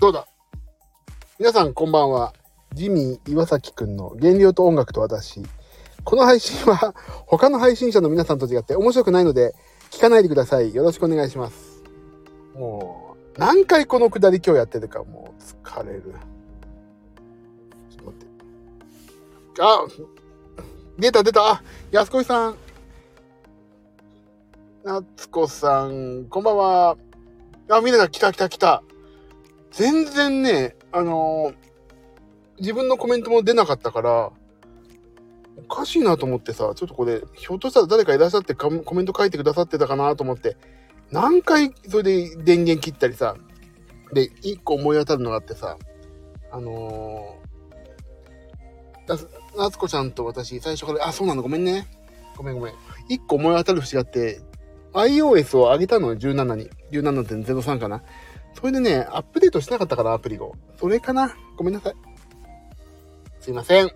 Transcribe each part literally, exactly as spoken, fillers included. どうだ。皆さんこんばんは。ジミー岩崎くんの減量と音楽と私。この配信は他の配信者の皆さんと違って面白くないので聞かないでください。よろしくお願いします。もう何回このくだり今日やってるか、もう疲れる。ちょっと待って。あ、出た出た。安子さん、夏子さん、こんばんは。あ、みんな来た来た来た。全然ね、あのー、自分のコメントも出なかったから、おかしいなと思ってさ、ちょっとこれ、ひょっとしたら誰かいらっしゃってコメント書いてくださってたかなと思って、何回それで電源切ったりさ、で、一個思い当たるのがあってさ、あのー、夏子ちゃんと私、最初から、あ、そうなの、ごめんね。ごめんごめん。一個思い当たる節があって、iOS を上げたのよ、じゅうななに。じゅうななてんゼロさん かな。それでね、アップデートしなかったから、アプリを。それかな。ごめんなさい。すいません。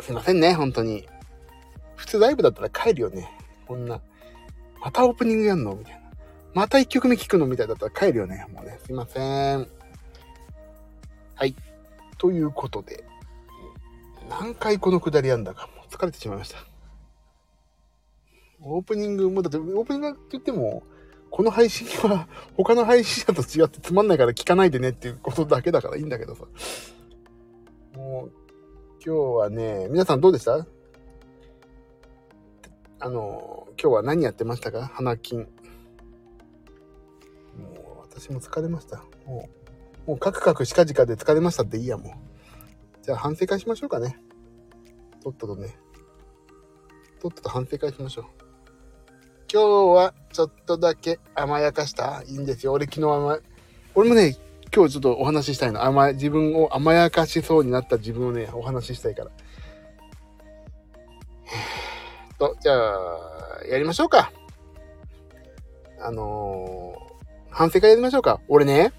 すいませんね、本当に。普通ライブだったら帰るよね。こんな。またオープニングやんのみたいな。またいっきょくめ聴くのみたいだったら帰るよね。もうね、すいません。はい。ということで。何回このくだりやんだか。もう疲れてしまいました。オープニングも、だってオープニングって言っても、この配信は他の配信者と違ってつまんないから聞かないでねっていうことだけだからいいんだけどさ。もう、今日はね、皆さんどうでした？あの、今日は何やってましたか？花金。もう私も疲れました。もう、もうカクカクしかじかで疲れましたっていいや、もう。じゃあ反省会しましょうかね。とっととね。とっとと反省会しましょう。今日はちょっとだけ甘やかした。いいんですよ。俺昨日甘い。俺もね、今日ちょっとお話ししたいの。甘い。自分を甘やかしそうになった自分をね、お話ししたいから。と、じゃあ、やりましょうか。あのー、反省会やりましょうか。俺ね、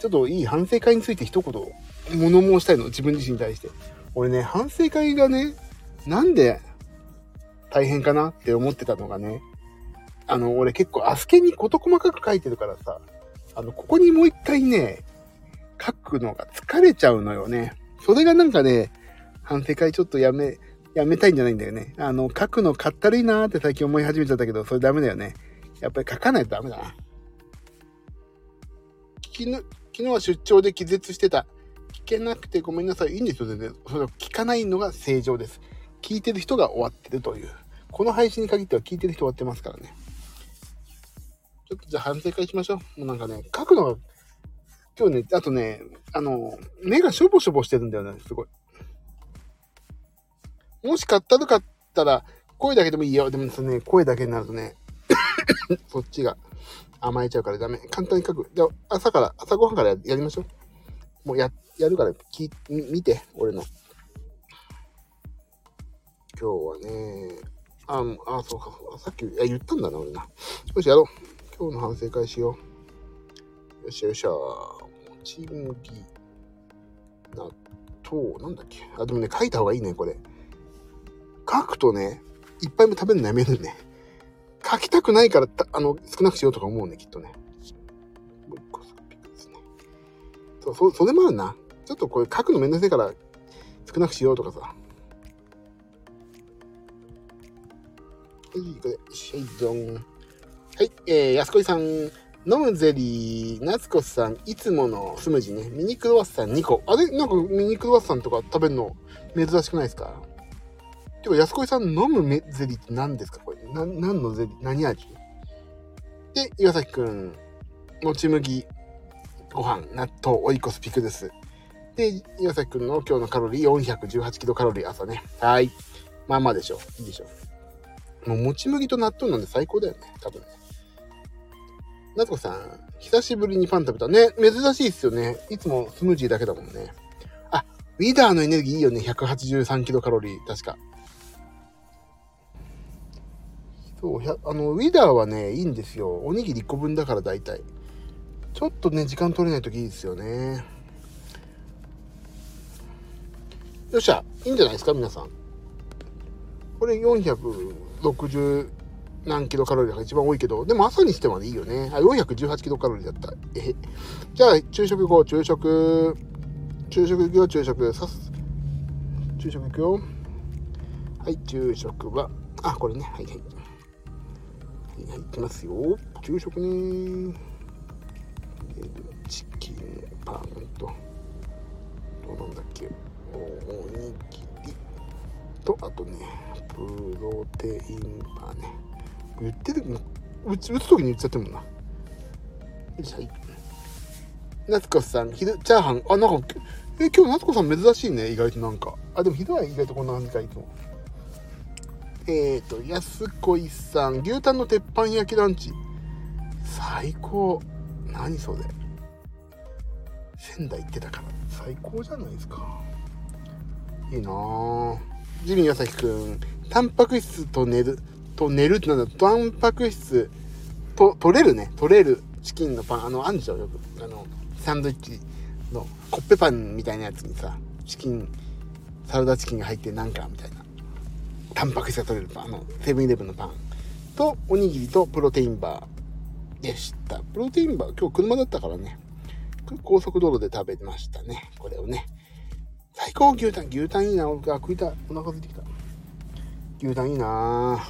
ちょっといい反省会について一言物申したいの。自分自身に対して。俺ね、反省会がね、なんで大変かなって思ってたのがね、あの、俺結構アスケに事細かく書いてるからさ、あの、ここにもう一回ね、書くのが疲れちゃうのよね。それがなんかね、反省会ちょっとやめ、やめたいんじゃないんだよね。あの、書くのかったるいなーって最近思い始めちゃったけど、それダメだよね。やっぱり書かないとダメだな。昨日、昨日は出張で気絶してた。聞けなくてごめんなさい。いいんですよ、全然。それを聞かないのが正常です。聞いてる人が終わってるという。この配信に限っては聞いてる人終わってますからね。ちょっとじゃあ反省会しましょう。もうなんかね、書くのが、今日ね、あとね、あの、目がしょぼしょぼしてるんだよね、すごい。もし買ったとかったら、声だけでもいいよ。でもですね、声だけになるとね、そっちが甘えちゃうからダメ。簡単に書く。じゃあ、朝から、朝ごはんから や, やりましょう。もうや、やるから、き、見て、俺の。今日はね、あ、あ、そうか、そうか、さっき言ったんだな、俺な。よし、やろう。今日の反省会しよう。よっしゃよっしゃ。もち麦、納豆、なんだっけ。あ、でもね、書いた方がいいね、これ。書くとね、いっぱいも食べるのやめるね。書きたくないから、あの、少なくしようとか思うね、きっとね。もう一個、ピックですね。そう、そ、それもあるな。ちょっとこれ書くのめんどくせえから、少なくしようとかさ。はい、これ、シェイドン。はい、えー、安子さん、飲むゼリー、夏子さん、いつものスムージーね、ミニクロワッサンにこ。あれなんかミニクロワッサンとか食べるの珍しくないですか？てか、安子さん、飲むゼリーって何ですかこれ？な、何のゼリー？何味？で、岩崎くん、もち麦、ご飯、納豆、オイコスピクルス。で、岩崎くんの今日のカロリー、よんひゃくじゅうはちキロカロリー朝ね。はい。まあまあでしょ。いいでしょ。もう、もち麦と納豆なんで最高だよね。多分ね。なつこさん、久しぶりにパン食べたね。珍しいっすよね。いつもスムージーだけだもんね。あ、ウィダーのエネルギーいいよね。ひゃくはちじゅうさんキロカロリー、確か。そう、あの、ウィダーはね、いいんですよ。おにぎりいっこぶんだから大体。ちょっとね、時間取れないときいいですよね。よっしゃ、いいんじゃないですか、皆さん。これよんひゃくろくじゅう何キロカロリーが一番多いけど、でも朝にしてまでいいよね。あ、よんひゃくじゅうはちキロカロリーだった。えじゃあ、昼食行こう、昼食。昼食行くよ、昼食。さす。昼食行くよ。はい、昼食は、あ、これね、はいはい。はい、はい、行きますよ。昼食ね。チキン、パンと、なんだっけ、おにぎりと、あとね、プロテインバーね。言ってる、打つときに言っちゃってるもんな。よし、はい。夏子さん、昼、チャーハン。あ、なんか、え、今日夏子さん珍しいね、意外となんか。あ、でも昼は意外とこんな感じか、いつも。えーと、安子さん、牛タンの鉄板焼きランチ。最高。何それ。仙台行ってたから最高じゃないですか。いいなぁ。ジミー朝日くん、タンパク質と寝ると寝るってなんだ。タンパク質と取れるね、取れるチキンのパン、あのあんじゃん、よくあのサンドイッチのコッペパンみたいなやつにさ、チキンサラダチキンが入ってなんかみたいな、タンパク質が取れるパン、あのセブンイレブンのパンとおにぎりとプロテインバーでした。プロテインバー今日車だったからね、高速道路で食べましたね、これをね。最高。牛タン、牛タンいいな。あ、食いたい、お腹空いてきた。牛タンいいな。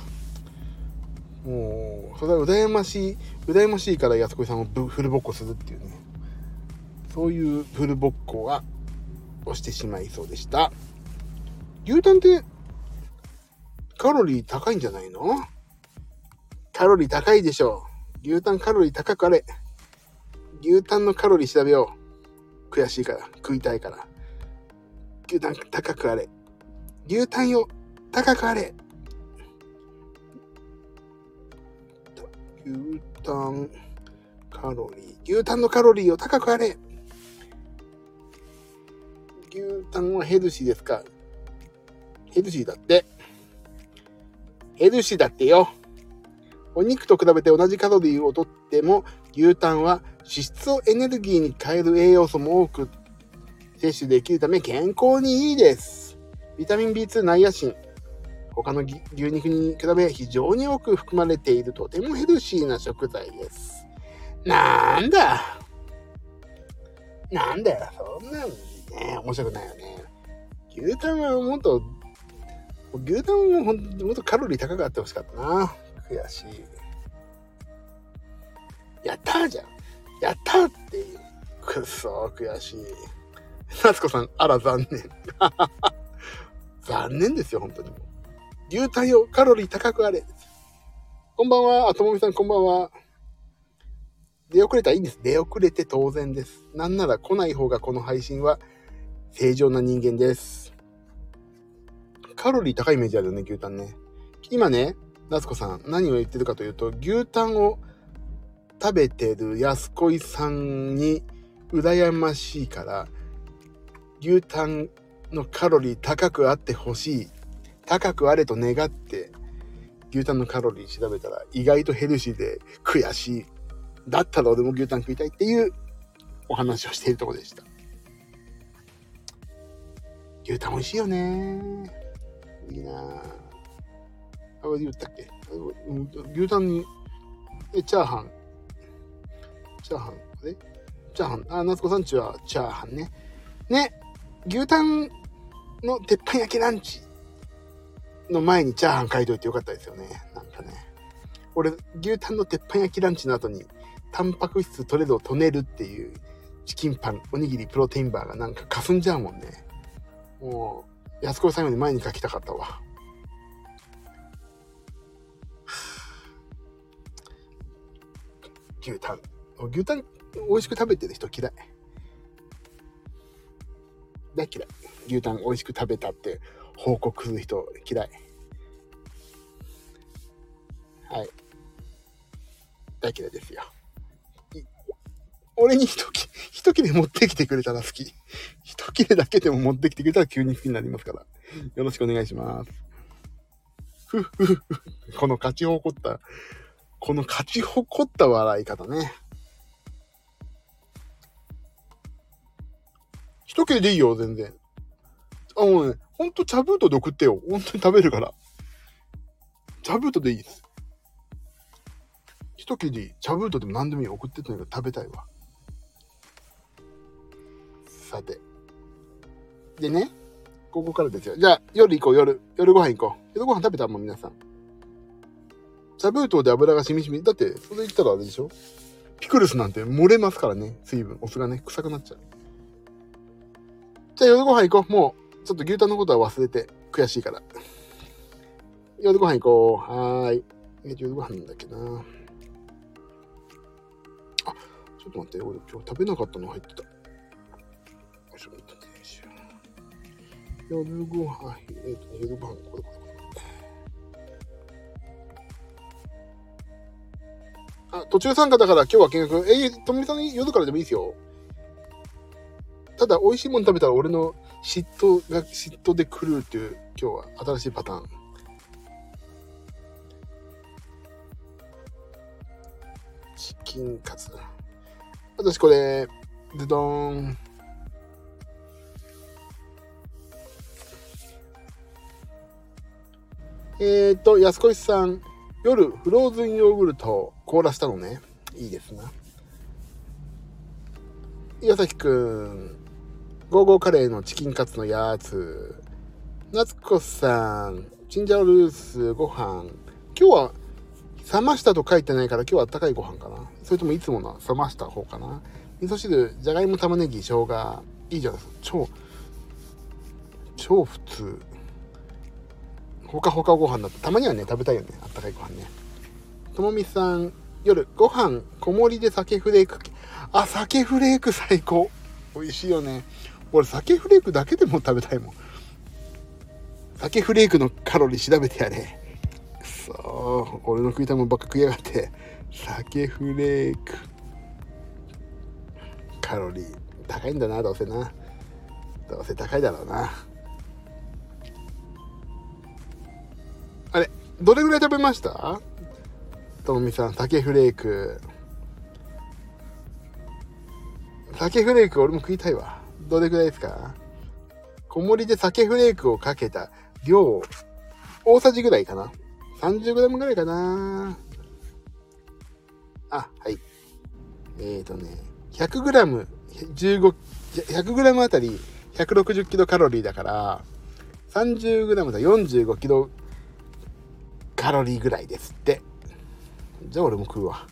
もうそれは羨ましい、羨ましいから安子さんをフルボッコするっていうね、そういうフルボッコは押してしまいそうでした。牛タンってカロリー高いんじゃないの？カロリー高いでしょう。牛タンカロリー高くあれ。牛タンのカロリー調べよう。悔しいから、食いたいから。牛タン高くあれ。牛タンよ、高くあれ。牛タンカロリー、牛タンのカロリーを高くあれ。牛タンはヘルシーですか？ヘルシーだって。ヘルシーだってよ。お肉と比べて同じカロリーをとっても牛タンは脂質をエネルギーに変える栄養素も多く摂取できるため健康にいいです。ビタミン ビーツー ナイアシン、他の牛肉に比べ非常に多く含まれているとてもヘルシーな食材です。なんだなんだよ、そんなのね、面白くないよね。牛タンはもっと牛タンもほんともっとカロリー高くあってほしかったな。悔しい。やったーじゃん、やったーっていう。くそー悔しい。夏子さん、あら残念残念ですよ本当に。牛タンよカロリー高くあれ。こんばんは、あともみさん、こんばんは。出遅れたらいいんです。出遅れて当然です。なんなら来ない方がこの配信は正常な人間です。カロリー高いイメージあるよね、牛タンね。今ね、夏子さん何を言ってるかというと、牛タンを食べてる安子さんに羨ましいから牛タンのカロリー高くあってほしい、高くあれと願って牛タンのカロリー調べたら意外とヘルシーで悔しい。だったら俺も牛タン食いたいっていうお話をしているところでした。牛タン美味しいよね。いいなぁ。あ、言ったっけ？牛タンに、え、チャーハン。チャーハン。え？チャーハン。あ、夏子さんちはチャーハンね。ね、牛タンの鉄板焼きランチの前にチャーハン書いといてよかったですよね。なんかね。俺、牛タンの鉄板焼きランチの後に、タンパク質取れるをとねるっていう、チキンパン、おにぎり、プロテインバーがなんか霞んじゃうもんね。もう、安子さんより前に書きたかったわ。牛タン、牛タン美味しく食べてる人嫌いだ、嫌い。牛タン美味しく食べたって報告する人嫌い、はい、大嫌いですよ。俺に一切一切れ持ってきてくれたら好き。一切れだけでも持ってきてくれたら急に好きになりますから、よろしくお願いします。ふっふっふっ、この勝ち誇ったこの勝ち誇った笑い方ね。一切れでいいよ、全然。あ、もうね、ほんと茶封筒で送ってよ。ほんとに食べるから。茶封筒でいいです。一切り茶封筒でも何でもいい、送ってとにかく食べたいわ。さてでね、ここからですよ。じゃあ夜行こう。夜夜ご飯行こう。夜ご飯食べたもん皆さん。茶封筒で油がしみしみだって、それ言ったらあれでしょ、ピクルスなんて漏れますからね、水分、お酢がね臭くなっちゃう。じゃあ夜ご飯行こう。もうちょっと牛タンのことは忘れて、悔しいから夜ご飯行こう。はーい。え、夜ご飯なんだっけな。あ、ちょっと待って、俺今日食べなかったの入ってた。夜ご飯、えっと、夜ご飯、これこれこれ。あ、途中参加だから今日は見学。え、ともみさん夜からでもいいですよ。ただ、美味しいもの食べたら俺の嫉妬が、嫉妬で狂うっていう、今日は新しいパターン。チキンカツ。私これ、ズドーン。えーと、安越さん、夜フローズンヨーグルトを凍らしたのね。いいですな。岩崎くん、ゴーゴーカレーのチキンカツのやつ。夏子さん、チンジャオルースご飯。今日は冷ましたと書いてないから、今日はあったかいご飯かな。それともいつもの冷ました方かな。味噌汁、じゃがいも、玉ねぎ、生姜。いいじゃないですか。超超普通。ほかほかご飯だった。たまにはね、食べたいよね、あったかいご飯ね。ともみさん、夜ご飯小盛りで鮭フレーク。あ、鮭フレーク最高、美味しいよね。俺鮭フレークだけでも食べたいもん。鮭フレークのカロリー調べてやれ。くそ、俺の食いたいもんばっか食いやがって。鮭フレークカロリー高いんだな、どうせな、どうせ高いだろうな。あれ、どれぐらい食べました？ともみさん、鮭フレーク。鮭フレーク、俺も食いたいわ。どれぐらいですか？小盛りで鮭フレークをかけた量、大さじぐらいかな。さんじゅうグラムぐらいかな。あ、はい。えーとね、ひゃくグラム、じゅうご、ひゃくグラム あたりひゃくろくじゅっキロカロリーだから、さんじゅうグラム だからよんじゅうごキロカロリーぐらいですって。じゃあ俺も食うわ。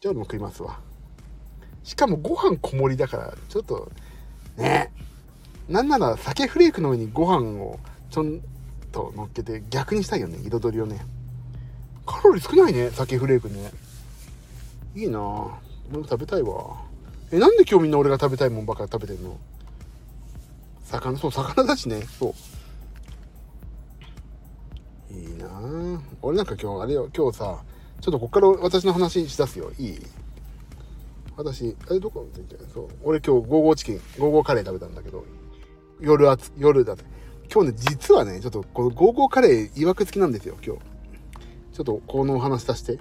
じゃあ俺も食いますわ。しかもご飯小盛りだから、ちょっとね、なんなら鮭フレークの上にご飯をちょんと乗っけて逆にしたいよね、彩りをね。カロリー少ないね、鮭フレークね。いいなぁ、俺も食べたいわ。え、なんで今日みんな俺が食べたいもんばっかり食べてんの？魚、そう、魚だしね。そう、いいなぁ。俺なんか今日あれよ、今日さ、ちょっとこっから私の話しだすよ。いい？私、あれどこ行ってんじゃん。そう、俺今日ゴーゴーチキン、ゴーゴーカレー食べたんだけど、夜あつ、夜だって。今日ね、実はね、ちょっとこのゴーゴーカレー曰くつきなんですよ、今日。ちょっとこのお話させて。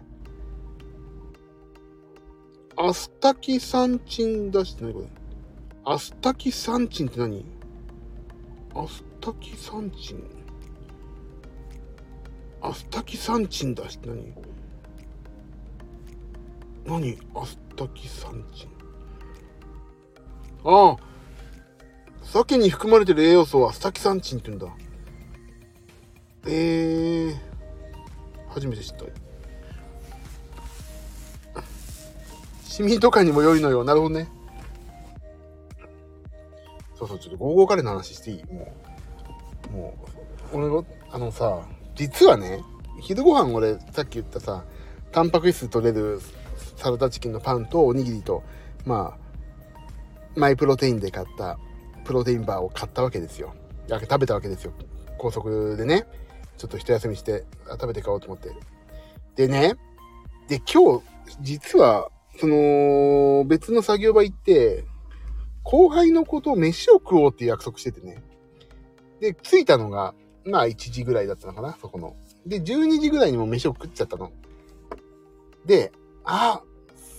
アスタキサンチン出してないこれ。アスタキサンチンって何？アスタキサンチン。アスタキサンチンだし、何何アスタキサンチン。ああ、鮭に含まれてる栄養素はアスタキサンチンって言うんだ。えー、初めて知った。シミとかにも良いのよ。なるほどね。そうそう、ちょっとゴーゴーカレーの話していい？もう、もう俺のあのさ、実はね、昼ご飯俺さっき言ったさ、タンパク質取れるサラダチキンのパンとおにぎりと、まあマイプロテインで買ったプロテインバーを買ったわけですよ。食べたわけですよ、高速でね。ちょっと一休みして食べて買おうと思って。でね、で今日実はその別の作業場行って、後輩の子と飯を食おうっていう約束しててね。で着いたのがまあいちじぐらいだったのかな、そこの。で、じゅうにじぐらいにも飯を食っちゃったの。で、あ、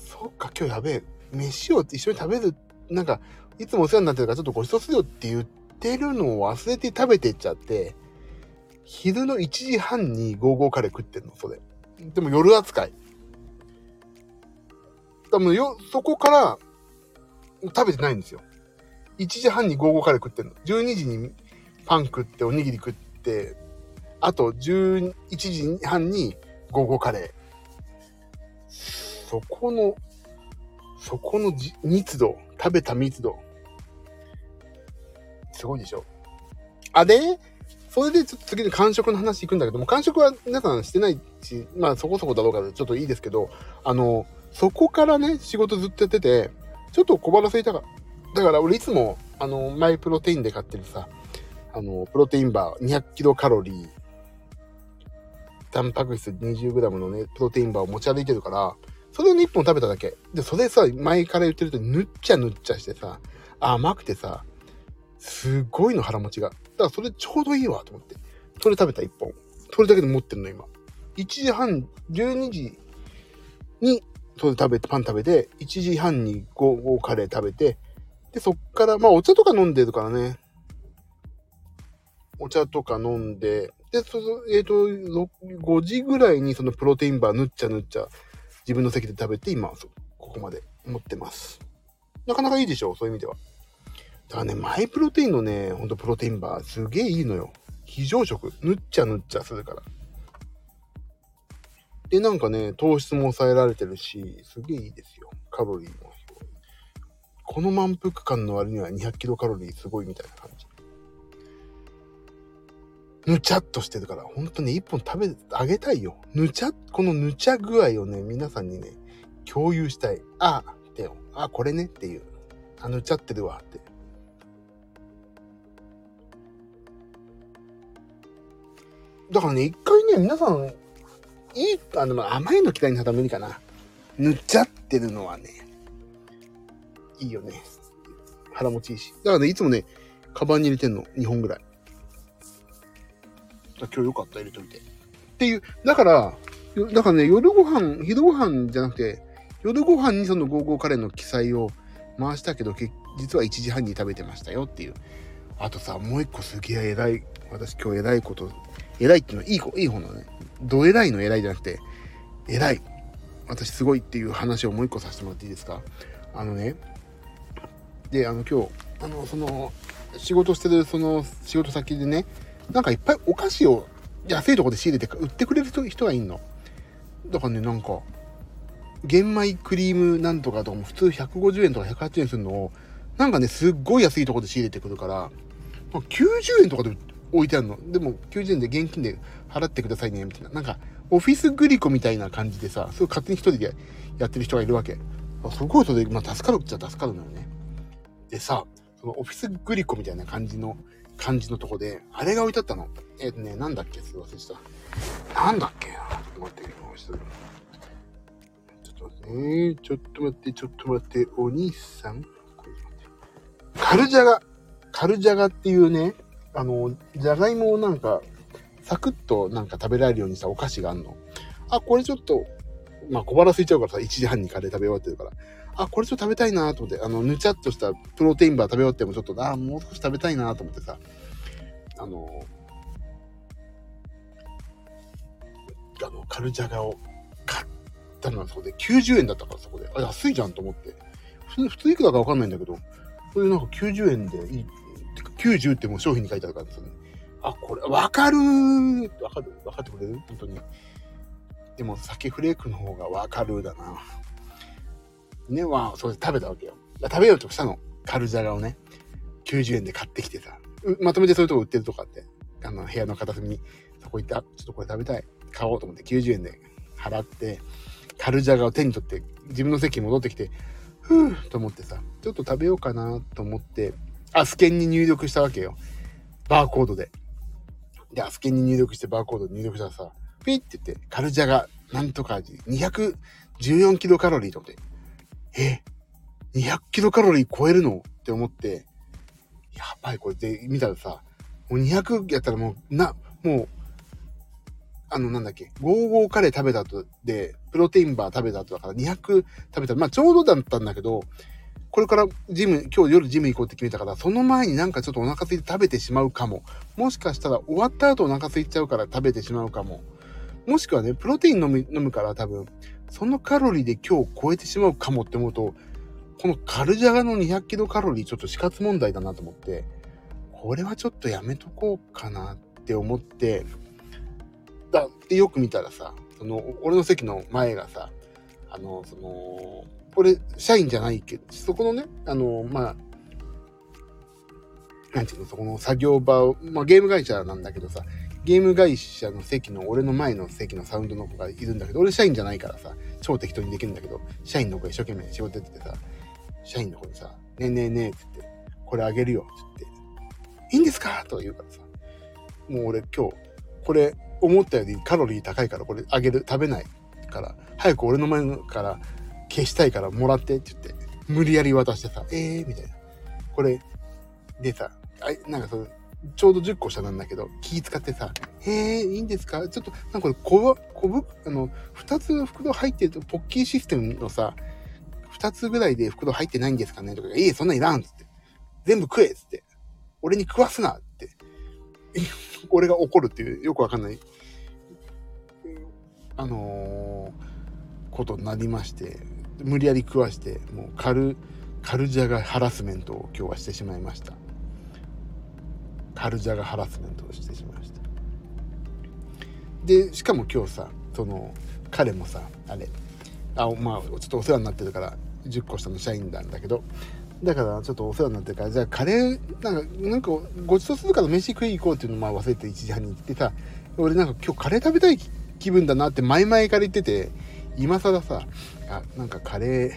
そっか、今日やべえ。飯を一緒に食べる、なんか、いつもお世話になってるからちょっとご馳走するよって言ってるのを忘れて食べてっちゃって、昼のいちじはんにゴーゴーカレー食ってんの、それ。でも夜扱い。多分よ、そこから食べてないんですよ。いちじはんにゴーゴーカレー食ってんの。じゅうにじにパン食っておにぎり食って、あとじゅういちじはんにゴーゴーカレー。そこの、そこのじ密度、食べた密度。すごいでしょ。あ、で、それでちょっと次の間食の話いくんだけども、間食は皆さんしてないし、まあそこそこだろうからちょっといいですけど、あの、そこからね、仕事ずっとやってて、ちょっと小腹空いたから、だから俺いつも、あの、マイプロテインで買ってるさ、あの、プロテインバーにひゃくキロカロリー、タンパク質 にじゅうグラム のね、プロテインバーを持ち歩いてるから、それをいっぽん食べただけ。で、それさ、前から言ってると、ぬっちゃぬっちゃしてさ、甘くてさ、すごいの腹持ちが。だからそれちょうどいいわと思って。それ食べたいっぽん。それだけで持ってるの今。いちじはん、じゅうにじに、それ食べて、パン食べて、いちじはんにゴーゴーカレー食べて、で、そっから、まあお茶とか飲んでるからね。お茶とか飲んで、で、そえっと、ごじぐらいにそのプロテインバーぬっちゃぬっちゃ、自分の席で食べて、今、ここまで持ってます。なかなかいいでしょ、そういう意味では。だからね、マイプロテインのね、ほんとプロテインバーすげえいいのよ。非常食。ぬっちゃぬっちゃするから。で、なんかね、糖質も抑えられてるし、すげえいいですよ。カロリーも。この満腹感の割にはにひゃくキロカロリーすごいみたいな感じ。ぬちゃっとしてるから、ほんとね、一本食べあげたいよ。ぬちゃ、このぬちゃ具合をね、皆さんにね、共有したい。ああ、ってよ。ああ、これねっていう。あ、ぬちゃってるわって。だからね、一回ね、皆さん、いい、あの、甘いの嫌いになったら無理かな。ぬちゃってるのはね、いいよね。腹持ちいいし。だからね、いつもね、カバンに入れてんの、にほんぐらい。今日よかった、入れといて。っていう、だから、だからね、夜ご飯、昼ご飯じゃなくて、夜ご飯にそのゴーゴーカレーの記載を回したけど、実はいちじはんに食べてましたよっていう。あとさ、もう一個すげえ偉い。私今日偉いこと、偉いっていうのはいい方、いい方なのね。ど偉いの偉いじゃなくて、偉い。私すごいっていう話をもう一個させてもらっていいですか？あのね、で、あの今日、あの、その、仕事してる、その、仕事先でね、なんかいっぱいお菓子を安いとこで仕入れて売ってくれる人がいんの。だからね、なんか、玄米クリームなんとかとかも普通ひゃくごじゅうえんとかひゃくはちえんするのを、なんかね、すっごい安いとこで仕入れてくるから、きゅうじゅうえんとかで置いてあるの。でもきゅうじゅうえんで現金で払ってくださいね、みたいな。なんか、オフィスグリコみたいな感じでさ、それ勝手に一人でやってる人がいるわけ。すごいそれで、まあ助かるっちゃ助かるのよね。でさ、そのオフィスグリコみたいな感じの、感じのとこで、あれが置いてあったの。えっ、ー、とね、なんだっけ、すいませんでした。なんだっけな。ちょっと待って、ちょっと待って、ね、ちょっと待って、ちょっと待って、お兄さん。カルジャガ。カルジャガっていうね、あの、じゃがいもをなんか、サクッとなんか食べられるようにしたお菓子があんの。あ、これちょっと、まあ小腹空いちゃうからさ、いちじはんにカレー食べ終わってるから。あ、これちょっと食べたいなと思って、あの、ぬちゃっとしたプロテインバー食べ終わってもちょっと、あ、もう少し食べたいなと思ってさ、あの、あの、カルジャガを買ったのはそこで、きゅうじゅうえんだったからそこで、あ、安いじゃんと思って、普通、普通いくらかわかんないんだけど、そういうなんかきゅうじゅうえんでいい、きゅうじゅうってもう商品に書いてあるからですよね。あ、これ、わかるー、わかる、わかってくれる？本当に。でも、鮭フレークの方がわかるだな。ね、わあ、それ食べたわけよ。食べようとしたの。カルジャガをね、きゅうじゅうえんで買ってきてさ、まとめてそういうとこ売ってるとかって、あの、部屋の片隅に、そこ行って、あ、ちょっとこれ食べたい。買おうと思ってきゅうじゅうえんで払って、カルジャガを手に取って、自分の席に戻ってきて、ふぅと思ってさ、ちょっと食べようかなと思って、アスケンに入力したわけよ。バーコードで。で、アスケンに入力して、バーコードで入力したらさ、ピッて言って、カルジャガ、なんとか味、にひゃくじゅうよんキロカロリーと思って、え、にひゃくキロカロリー超えるのって思って、やばい、これで見たらさ、もうにひゃくやったらもう、な、もう、あの、なんだっけ、ゴーゴーカレー食べた後で、プロテインバー食べた後だからにひゃく食べたら、まあちょうどだったんだけど、これからジム、今日夜ジム行こうって決めたから、その前になんかちょっとお腹空いて食べてしまうかも。もしかしたら終わった後お腹空いちゃうから食べてしまうかも。もしくはね、プロテイン飲む、飲むから多分、そのカロリーで今日超えてしまうかもって思うと、このカルジャガのにひゃくキロカロリーちょっと死活問題だなと思って、これはちょっとやめとこうかなって思ってだってよく見たらさ、その俺の席の前がさ、あのそのこれ社員じゃないけど、そこのね、あのまあなんていうの、そこの作業場を、まあ、ゲーム会社なんだけどさ、ゲーム会社の席の俺の前の席のサウンドの子がいるんだけど、俺社員じゃないからさ超適当にできるんだけど、社員の子一生懸命仕事やっててさ、社員の子にさ、ねえねえねえって言って、これあげるよって言って、いいんですかと言うからさ、もう俺今日これ思ったよりカロリー高いからこれあげる、食べないから早く俺の前から消したいからもらってって言って、無理やり渡してさ、えーみたいな、これでさ、あなんかそのちょうどじゅっこ下なんだけど、気使ってさ、へえいいんですか、ちょっとなんかこれ小小あのふたつ袋入ってるとポッキーシステムのさふたつぐらいで袋入ってないんですかねとか、いいそんなんいらんっつって、全部食えっつって、俺に食わすなって俺が怒るっていうよくわかんないあのー、ことになりまして、無理やり食わして、もうカルカルジャガハラスメントを今日はしてしまいました。カルジャガハラスメントをしてしまいました。で、しかも今日さ、その彼もさ、あれ、あ、まあちょっとお世話になってるから、じゅっこ下の社員なんだけど、だからちょっとお世話になってるから、じゃあカレーなんかなんかごちそうするから飯食いに行こうっていうのをまあ忘れていちじはんに行ってさ、俺なんか今日カレー食べたい気分だなって前々から言ってて、今更さ、あなんかカレー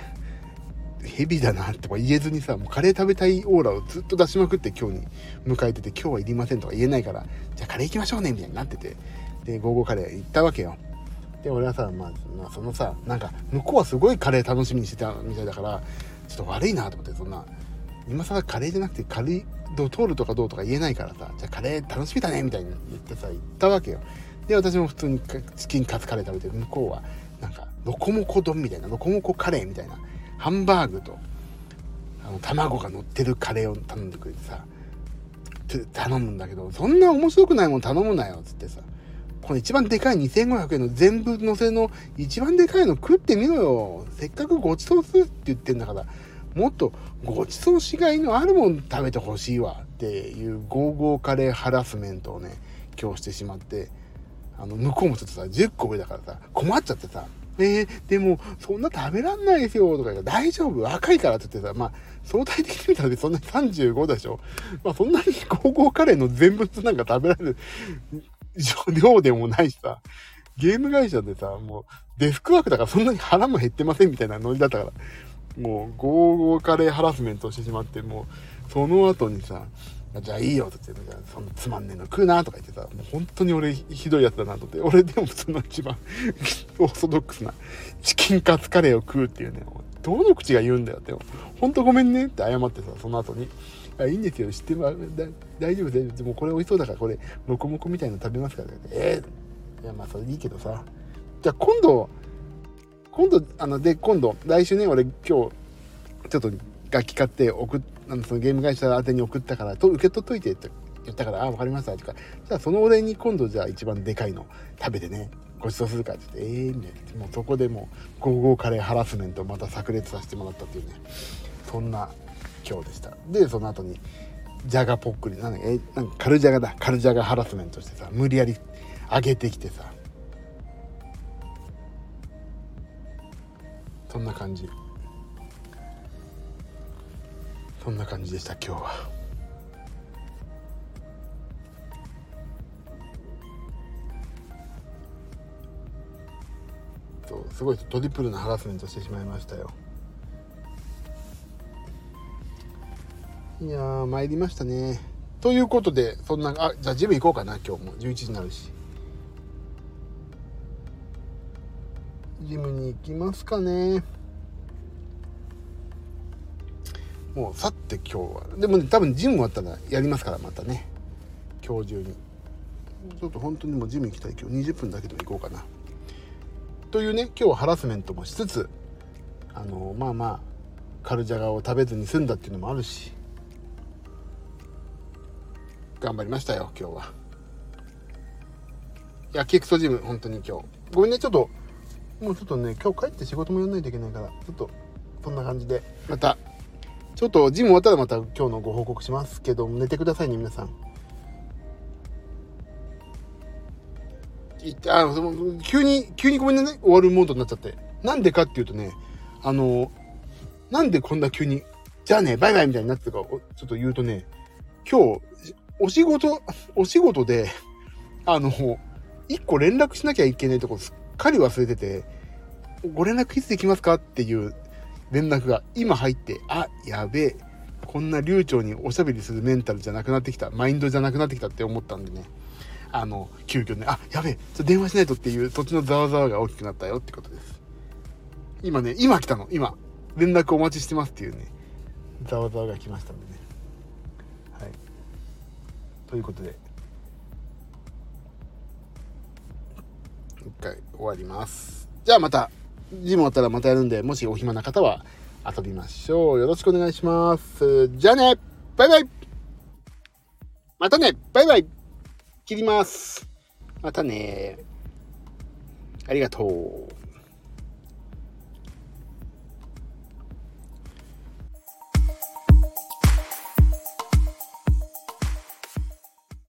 ヘビだなって言えずにさ、もうカレー食べたいオーラをずっと出しまくって今日に迎えてて、今日はいりませんとか言えないから、じゃあカレー行きましょうねみたいになってて、でゴーゴーカレー行ったわけよ。で俺はさ、まあ、まあそのさ、なんか向こうはすごいカレー楽しみにしてたみたいだから、ちょっと悪いなと思って、そんな今更カレーじゃなくてカレードトールとかどうとか言えないからさ、じゃあカレー楽しみだねみたいに言ってさ行ったわけよ。で私も普通にチキンカツカレー食べて、向こうはなんかロコモコ丼みたいな、ロコモコカレーみたいな、ハンバーグとあの卵が乗ってるカレーを頼んでくれてさ、頼むんだけど、そんな面白くないもん頼むなよっつってさ、この一番でかいにせんごひゃくえんの全部乗せの一番でかいの食ってみろよ、せっかくごちそうするって言ってんだから、もっとごちそうしがいのあるもん食べてほしいわっていうゴーゴーカレーハラスメントをね今日してしまって、あの向こうもちょっとさじゅっこ上だからさ困っちゃってさ、えー、でもそんな食べらんないですよとか言うから、大丈夫若いからって言ってさ、まあ相対的に見たらそんなにさんじゅうごでしょ、まあそんなにゴーゴーカレーの全物なんか食べられる量でもないしさ、ゲーム会社でさもうデスクワークだからそんなに腹も減ってませんみたいなノリだったから、もうゴーゴーカレーハラスメントしてしまって、もうその後にさ、じゃあいいよって言って、じゃあそんなつまんねえの食うなとか言ってさ、もう本当に俺ひどいやつだなと思って、俺でもその一番オーソドックスなチキンカツカレーを食うっていうね、どの口が言うんだよって、本当ごめんねって謝ってさ、その後にあいいんですよ知ってます大丈夫大丈夫、もうこれ美味しそうだからこれロコモコみたいなの食べますから、ね、えー、いやまあそれいいけどさ、じゃあ今度今度あので今度来週ね、俺今日ちょっと楽器買って送っあのそのゲーム会社宛てに送ったからと受け取っといてって言ったから、あ分かりましたとか、じゃあそのお礼に今度じゃあ一番でかいの食べてねごちそうするからって言って、ええー、みたいな、もうそこでもうゴーゴーカレーハラスメントをまた炸裂させてもらったっていうね、そんな今日でした。でその後にジャガポックリなんだっけ、えー、なんかカルジャガだカルジャガハラスメントしてさ、無理やり上げてきてさ、そんな感じそんな感じでした今日は。そうすごいトリプルなハラスメントしてしまいましたよ。いやー参りましたね。ということでそんなあじゃあジム行こうかな、今日もじゅういちじになるし。ジムに行きますかね。もう去って今日はでもね、多分ジム終わったらやりますから、またね今日中にちょっと本当にもうジム行きたい、今日にじゅっぷんだけでも行こうかなというね、今日はハラスメントもしつつ、あのまあまあカルジャガを食べずに済んだっていうのもあるし、頑張りましたよ今日は。いや、キクソジム本当に今日ごめんね、ちょっともうちょっとね、今日帰って仕事もやんないといけないから、ちょっとそんな感じで、またちょっとジム終わったらまた今日のご報告しますけど、寝てくださいね皆さん。あ、急に急にごめんね、終わるモードになっちゃって、なんでかっていうとね、あのなんでこんな急にじゃあねバイバイみたいになってるかちょっと言うとね、今日お仕事お仕事であのいっこ連絡しなきゃいけないとこすっかり忘れてて、ご連絡いつできますかっていう連絡が今入って、あ、やべえ、こんな流暢におしゃべりするメンタルじゃなくなってきた、マインドじゃなくなってきたって思ったんでね、あの急遽ね、あ、やべえ、ちょっと電話しないとっていう土地のざわざわが大きくなったよってことです。今ね、今来たの、今連絡お待ちしてますっていうね、ざわざわが来ましたんでね、はい、ということで一回終わります。じゃあまたジム終わったらまたやるんで、もしお暇な方は遊びましょう。よろしくお願いします。じゃあね、バイバイ。またね、バイバイ。切ります。またね。ありがとう。